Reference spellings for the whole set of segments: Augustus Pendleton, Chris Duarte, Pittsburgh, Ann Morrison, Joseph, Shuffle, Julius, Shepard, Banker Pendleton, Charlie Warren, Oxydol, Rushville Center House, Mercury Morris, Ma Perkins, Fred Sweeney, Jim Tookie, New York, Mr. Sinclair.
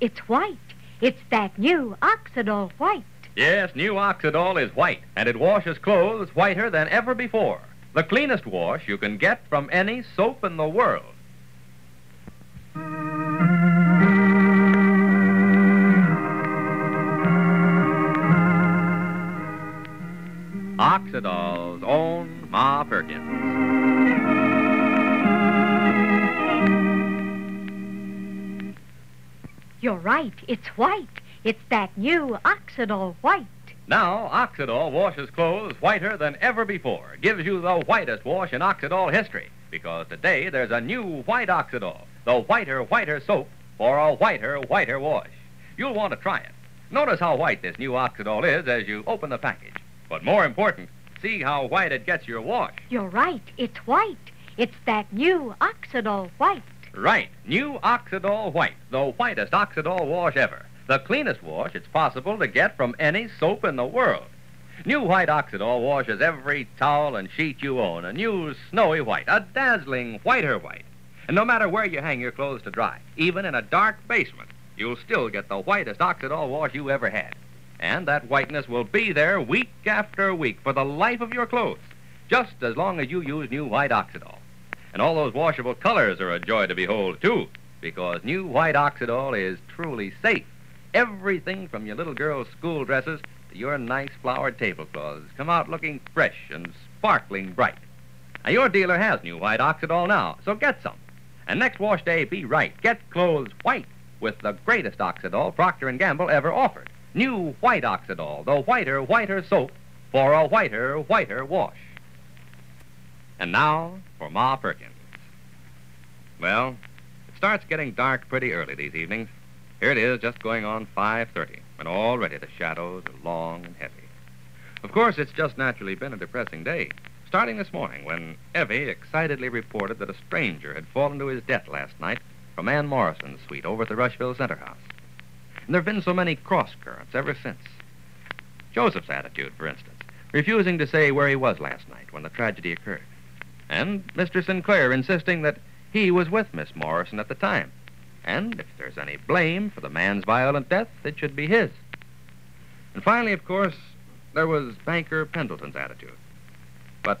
It's white. It's that new Oxydol white. Yes, new Oxydol is white, and it washes clothes whiter than ever before. The cleanest wash you can get from any soap in the world. Oxydol's own Ma Perkins. You're right. It's white. It's that new Oxydol white. Now, Oxydol washes clothes whiter than ever before. Gives you the whitest wash in Oxydol history. Because today there's a new white Oxydol. The whiter, whiter soap for a whiter, whiter wash. You'll want to try it. Notice how white this new Oxydol is as you open the package. But more important, see how white it gets your wash. You're right. It's white. It's that new Oxydol white. Right. New Oxydol white. The whitest Oxydol wash ever. The cleanest wash it's possible to get from any soap in the world. New white Oxydol washes every towel and sheet you own, a new snowy white, a dazzling whiter white. And no matter where you hang your clothes to dry, even in a dark basement, you'll still get the whitest Oxydol wash you ever had. And that whiteness will be there week after week for the life of your clothes, just as long as you use new white Oxydol. And all those washable colors are a joy to behold, too, because new white Oxydol is truly safe. Everything from your little girl's school dresses to your nice flowered tablecloths come out looking fresh and sparkling bright. Now, your dealer has new white Oxydol now, so get some. And next wash day, be right. Get clothes white with the greatest Oxydol Procter & Gamble ever offered. New white Oxydol, the whiter, whiter soap for a whiter, whiter wash. And now for Ma Perkins. Well, it starts getting dark pretty early these evenings. Here it is, just going on 5:30, and already the shadows are long and heavy. Of course, it's just naturally been a depressing day, starting this morning when Evie excitedly reported that a stranger had fallen to his death last night from Ann Morrison's suite over at the Rushville Center House. And there have been so many cross-currents ever since. Joseph's attitude, for instance, refusing to say where he was last night when the tragedy occurred. And Mr. Sinclair insisting that he was with Miss Morrison at the time. And if there's any blame for the man's violent death, it should be his. And finally, of course, there was Banker Pendleton's attitude. But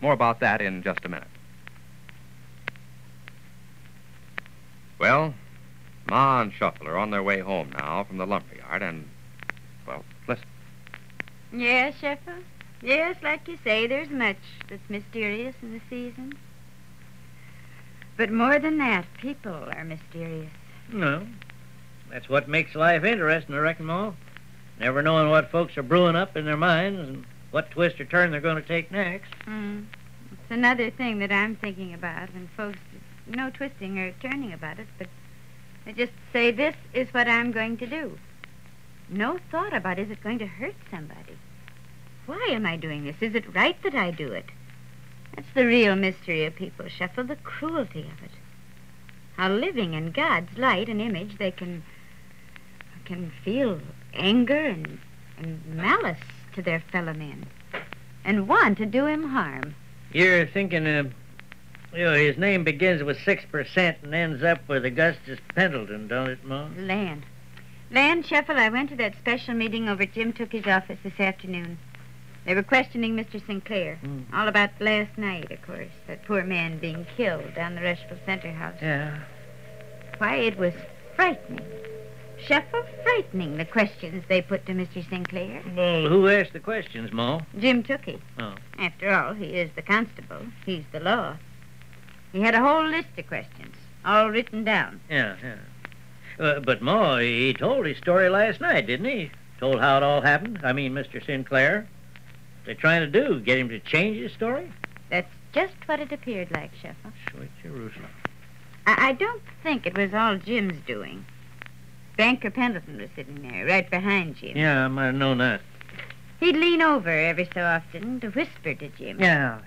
more about that in just a minute. Well, Ma and Shuffle are on their way home now from the lumber yard, and, well, listen. Yes, Shuffle? Yes, like you say, there's much that's mysterious in the seasons. But more than that, people are mysterious. No. That's what makes life interesting, I reckon, Ma. Never knowing what folks are brewing up in their minds and what twist or turn they're going to take next. It's another thing that I'm thinking about, and folks, no twisting or turning about it, but they just say, this is what I'm going to do. No thought about, is it going to hurt somebody? Why am I doing this? Is it right that I do it? That's the real mystery of people, Shuffle, the cruelty of it. How living in God's light and image, they can feel anger and malice to their fellow men and want to do him harm. You're thinking, his name begins with 6% and ends up with Augustus Pendleton, don't it, Ma? Land, Shuffle, I went to that special meeting over at Jim Tookie's office this afternoon. They were questioning Mr. Sinclair, all about last night, of course, that poor man being killed down the Rushville Center House. Yeah. Why, it was frightening. Shuffle, frightening, the questions they put to Mr. Sinclair. Well, who asked the questions, Ma? Jim Tookie. Oh. After all, he is the constable. He's the law. He had a whole list of questions, all written down. Yeah. But, Ma, he told his story last night, didn't he? Told how it all happened. I mean, Mr. Sinclair. They're trying to do, get him to change his story? That's just what it appeared like, Shuffle. Sweet Jerusalem. I don't think it was all Jim's doing. Banker Pendleton was sitting there, right behind Jim. Yeah, I might have known that. He'd lean over every so often to whisper to Jim. Yeah.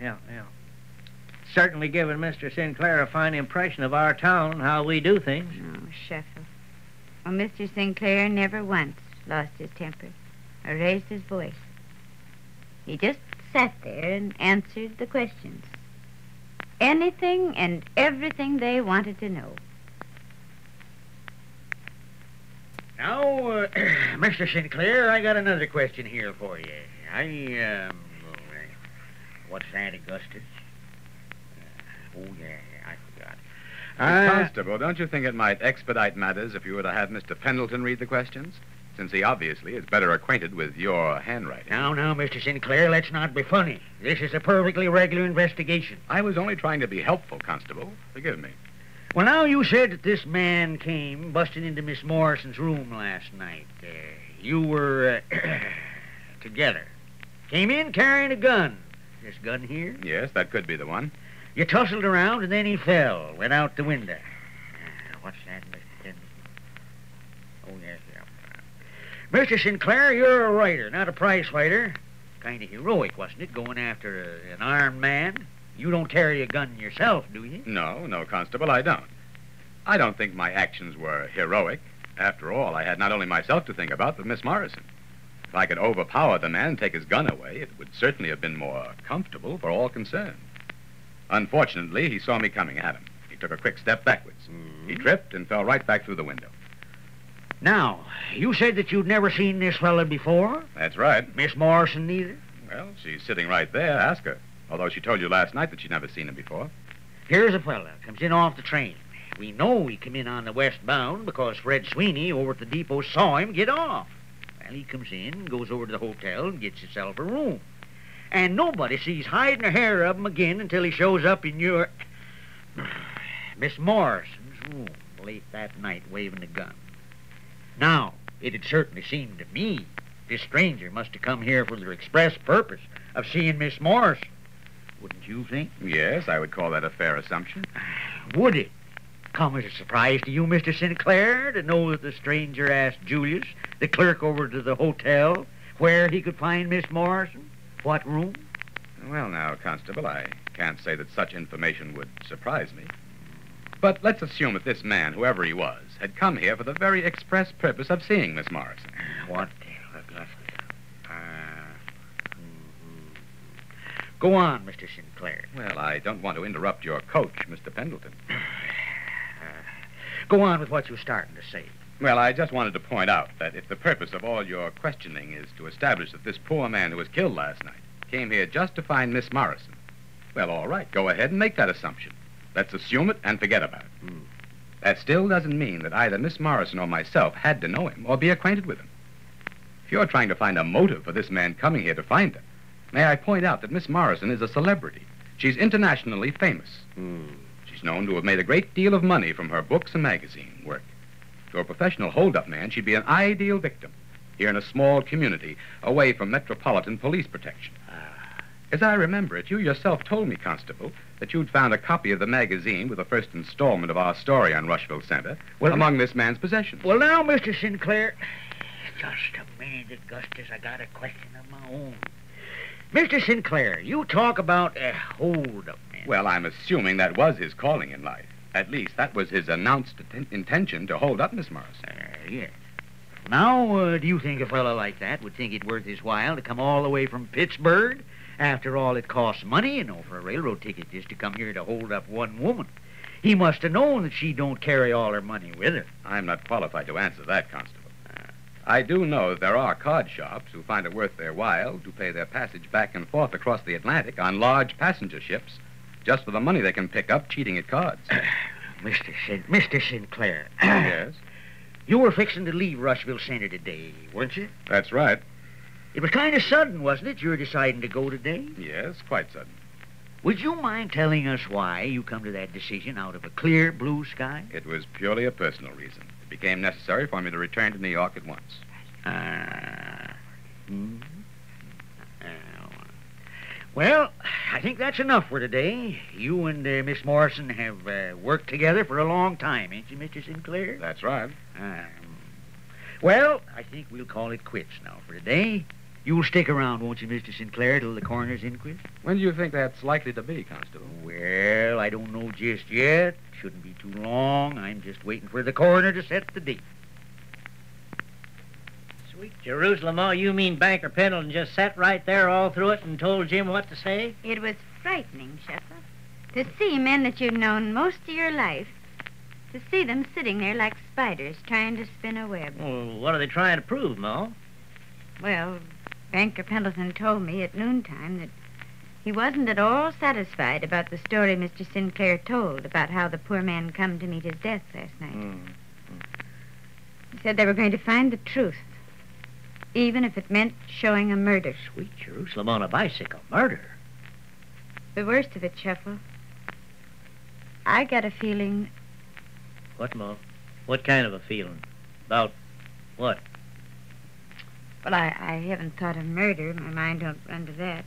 Certainly giving Mr. Sinclair a fine impression of our town and how we do things. Oh, Shuffle. Well, Mr. Sinclair never once lost his temper or raised his voice. He just sat there and answered the questions. Anything and everything they wanted to know. Now, Mr. Sinclair, I got another question here for you. What's that, Augustus? I forgot. Constable, don't you think it might expedite matters if you were to have Mr. Pendleton read the questions? Since he obviously is better acquainted with your handwriting. Now, Mr. Sinclair, let's not be funny. This is a perfectly regular investigation. I was only trying to be helpful, Constable. Forgive me. Well, now, you said that this man came busting into Miss Morrison's room last night. You were together. Came in carrying a gun. This gun here? Yes, that could be the one. You tussled around, and then he fell, went out the window. What's that, Mr. Pendleton? Mr. Sinclair, you're a writer, not a prize fighter. Kind of heroic, wasn't it, going after an armed man? You don't carry a gun yourself, do you? No, Constable, I don't. I don't think my actions were heroic. After all, I had not only myself to think about, but Miss Morrison. If I could overpower the man and take his gun away, it would certainly have been more comfortable for all concerned. Unfortunately, he saw me coming at him. He took a quick step backwards. Mm-hmm. He tripped and fell right back through the window. Now, you said that you'd never seen this fellow before? That's right. Miss Morrison neither? Well, she's sitting right there. Ask her. Although she told you last night that she'd never seen him before. Here's a fellow. Comes in off the train. We know he came in on the westbound because Fred Sweeney over at the depot saw him get off. Well, he comes in, goes over to the hotel, and gets himself a room. And nobody sees hide nor hair of him again until he shows up in your... Miss Morrison's room late that night waving a gun. Now, it had certainly seemed to me this stranger must have come here for the express purpose of seeing Miss Morrison. Wouldn't you think? Yes, I would call that a fair assumption. Would it come as a surprise to you, Mr. Sinclair, to know that the stranger asked Julius, the clerk over to the hotel, where he could find Miss Morrison? What room? Well, now, Constable, I can't say that such information would surprise me. But let's assume that this man, whoever he was, had come here for the very express purpose of seeing Miss Morrison. What? Go on, Mr. Sinclair. Well, I don't want to interrupt your coach, Mr. Pendleton. Go on with what you're starting to say. Well, I just wanted to point out that if the purpose of all your questioning is to establish that this poor man who was killed last night came here just to find Miss Morrison, well, all right, go ahead and make that assumption. Let's assume it and forget about it. Mm. That still doesn't mean that either Miss Morrison or myself had to know him or be acquainted with him. If you're trying to find a motive for this man coming here to find him, may I point out that Miss Morrison is a celebrity. She's internationally famous. Mm. She's known to have made a great deal of money from her books and magazine work. To a professional hold-up man, she'd be an ideal victim, here in a small community, away from metropolitan police protection. As I remember it, you yourself told me, Constable, that you'd found a copy of the magazine with the first installment of our story on Rushville Center among this man's possessions. Well, now, Mr. Sinclair... Just a minute, Augustus. I got a question of my own. Mr. Sinclair, you talk about a hold-up man. Well, I'm assuming that was his calling in life. At least that was his announced intention to hold up Miss Morrison. Yes. Now, do you think a fellow like that would think it worth his while to come all the way from Pittsburgh? After all, it costs money, you know, for a railroad ticket just to come here to hold up one woman. He must have known that she don't carry all her money with her. I'm not qualified to answer that, Constable. I do know there are card shops who find it worth their while to pay their passage back and forth across the Atlantic on large passenger ships just for the money they can pick up cheating at cards. Mr. Sinclair. Yes? You were fixing to leave Rushville Center today, weren't you? That's right. It was kind of sudden, wasn't it, you were deciding to go today? Yes, quite sudden. Would you mind telling us why you come to that decision out of a clear blue sky? It was purely a personal reason. It became necessary for me to return to New York at once. Well, I think that's enough for today. You and Miss Morrison have worked together for a long time, ain't you, Mr. Sinclair? That's right. Well, I think we'll call it quits now for today. You'll stick around, won't you, Mr. Sinclair, till the coroner's inquest? When do you think that's likely to be, Constable? Well, I don't know just yet. Shouldn't be too long. I'm just waiting for the coroner to set the date. Sweet Jerusalem, oh, you mean Banker Pendleton just sat right there all through it and told Jim what to say? It was frightening, Shepard, to see men that you've known most of your life To see them sitting there like spiders trying to spin a web. Well, what are they trying to prove, Mo? Well, Banker Pendleton told me at noontime that he wasn't at all satisfied about the story Mr. Sinclair told about how the poor man come to meet his death last night. He said they were going to find the truth, even if it meant showing a murder. Sweet Jerusalem on a bicycle. Murder? The worst of it, Shuffle. I got a feeling... What, Mo? What kind of a feeling? About what? Well, I haven't thought of murder. My mind don't run to that,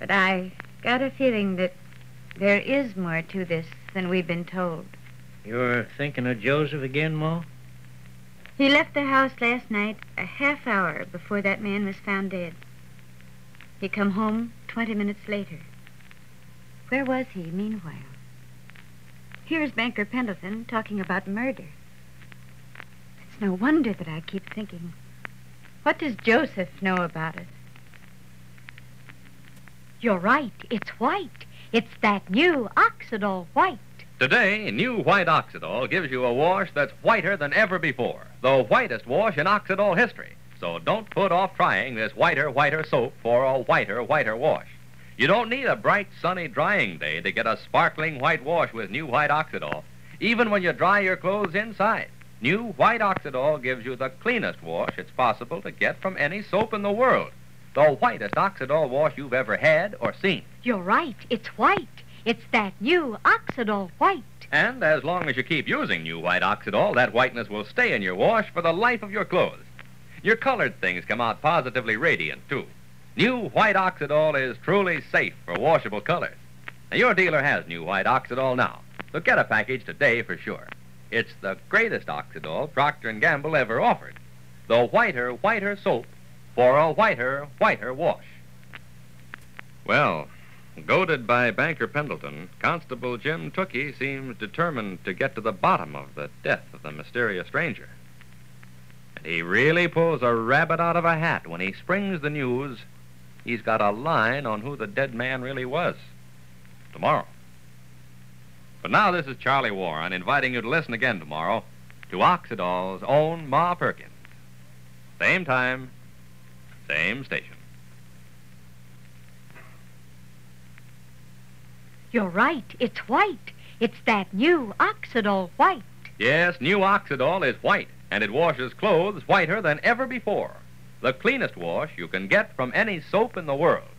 but I got a feeling that there is more to this than we've been told. You're thinking of Joseph again, Mo? He left the house last night a half hour before that man was found dead. He come home 20 minutes later. Where was he meanwhile? Here's Banker Pendleton talking about murder. It's no wonder that I keep thinking, what does Joseph know about it? You're right. It's white. It's that new Oxydol white. Today, new white Oxydol gives you a wash that's whiter than ever before. The whitest wash in Oxydol history. So don't put off trying this whiter, whiter soap for a whiter, whiter wash. You don't need a bright, sunny drying day to get a sparkling white wash with new white Oxydol. Even when you dry your clothes inside, new white Oxydol gives you the cleanest wash it's possible to get from any soap in the world. The whitest Oxydol wash you've ever had or seen. You're right. It's white. It's that new Oxydol white. And as long as you keep using new white Oxydol, that whiteness will stay in your wash for the life of your clothes. Your colored things come out positively radiant, too. New white Oxydol is truly safe for washable colors. Now, your dealer has new white Oxydol now, so get a package today for sure. It's the greatest Oxydol Procter & Gamble ever offered. The whiter, whiter soap for a whiter, whiter wash. Well, goaded by Banker Pendleton, Constable Jim Tookie seems determined to get to the bottom of the death of the mysterious stranger. And he really pulls a rabbit out of a hat when he springs the news he's got a line on who the dead man really was. Tomorrow. But now this is Charlie Warren inviting you to listen again tomorrow to Oxydol's own Ma Perkins. Same time, same station. You're right. It's white. It's that new Oxydol white. Yes, new Oxydol is white, and it washes clothes whiter than ever before. The cleanest wash you can get from any soap in the world.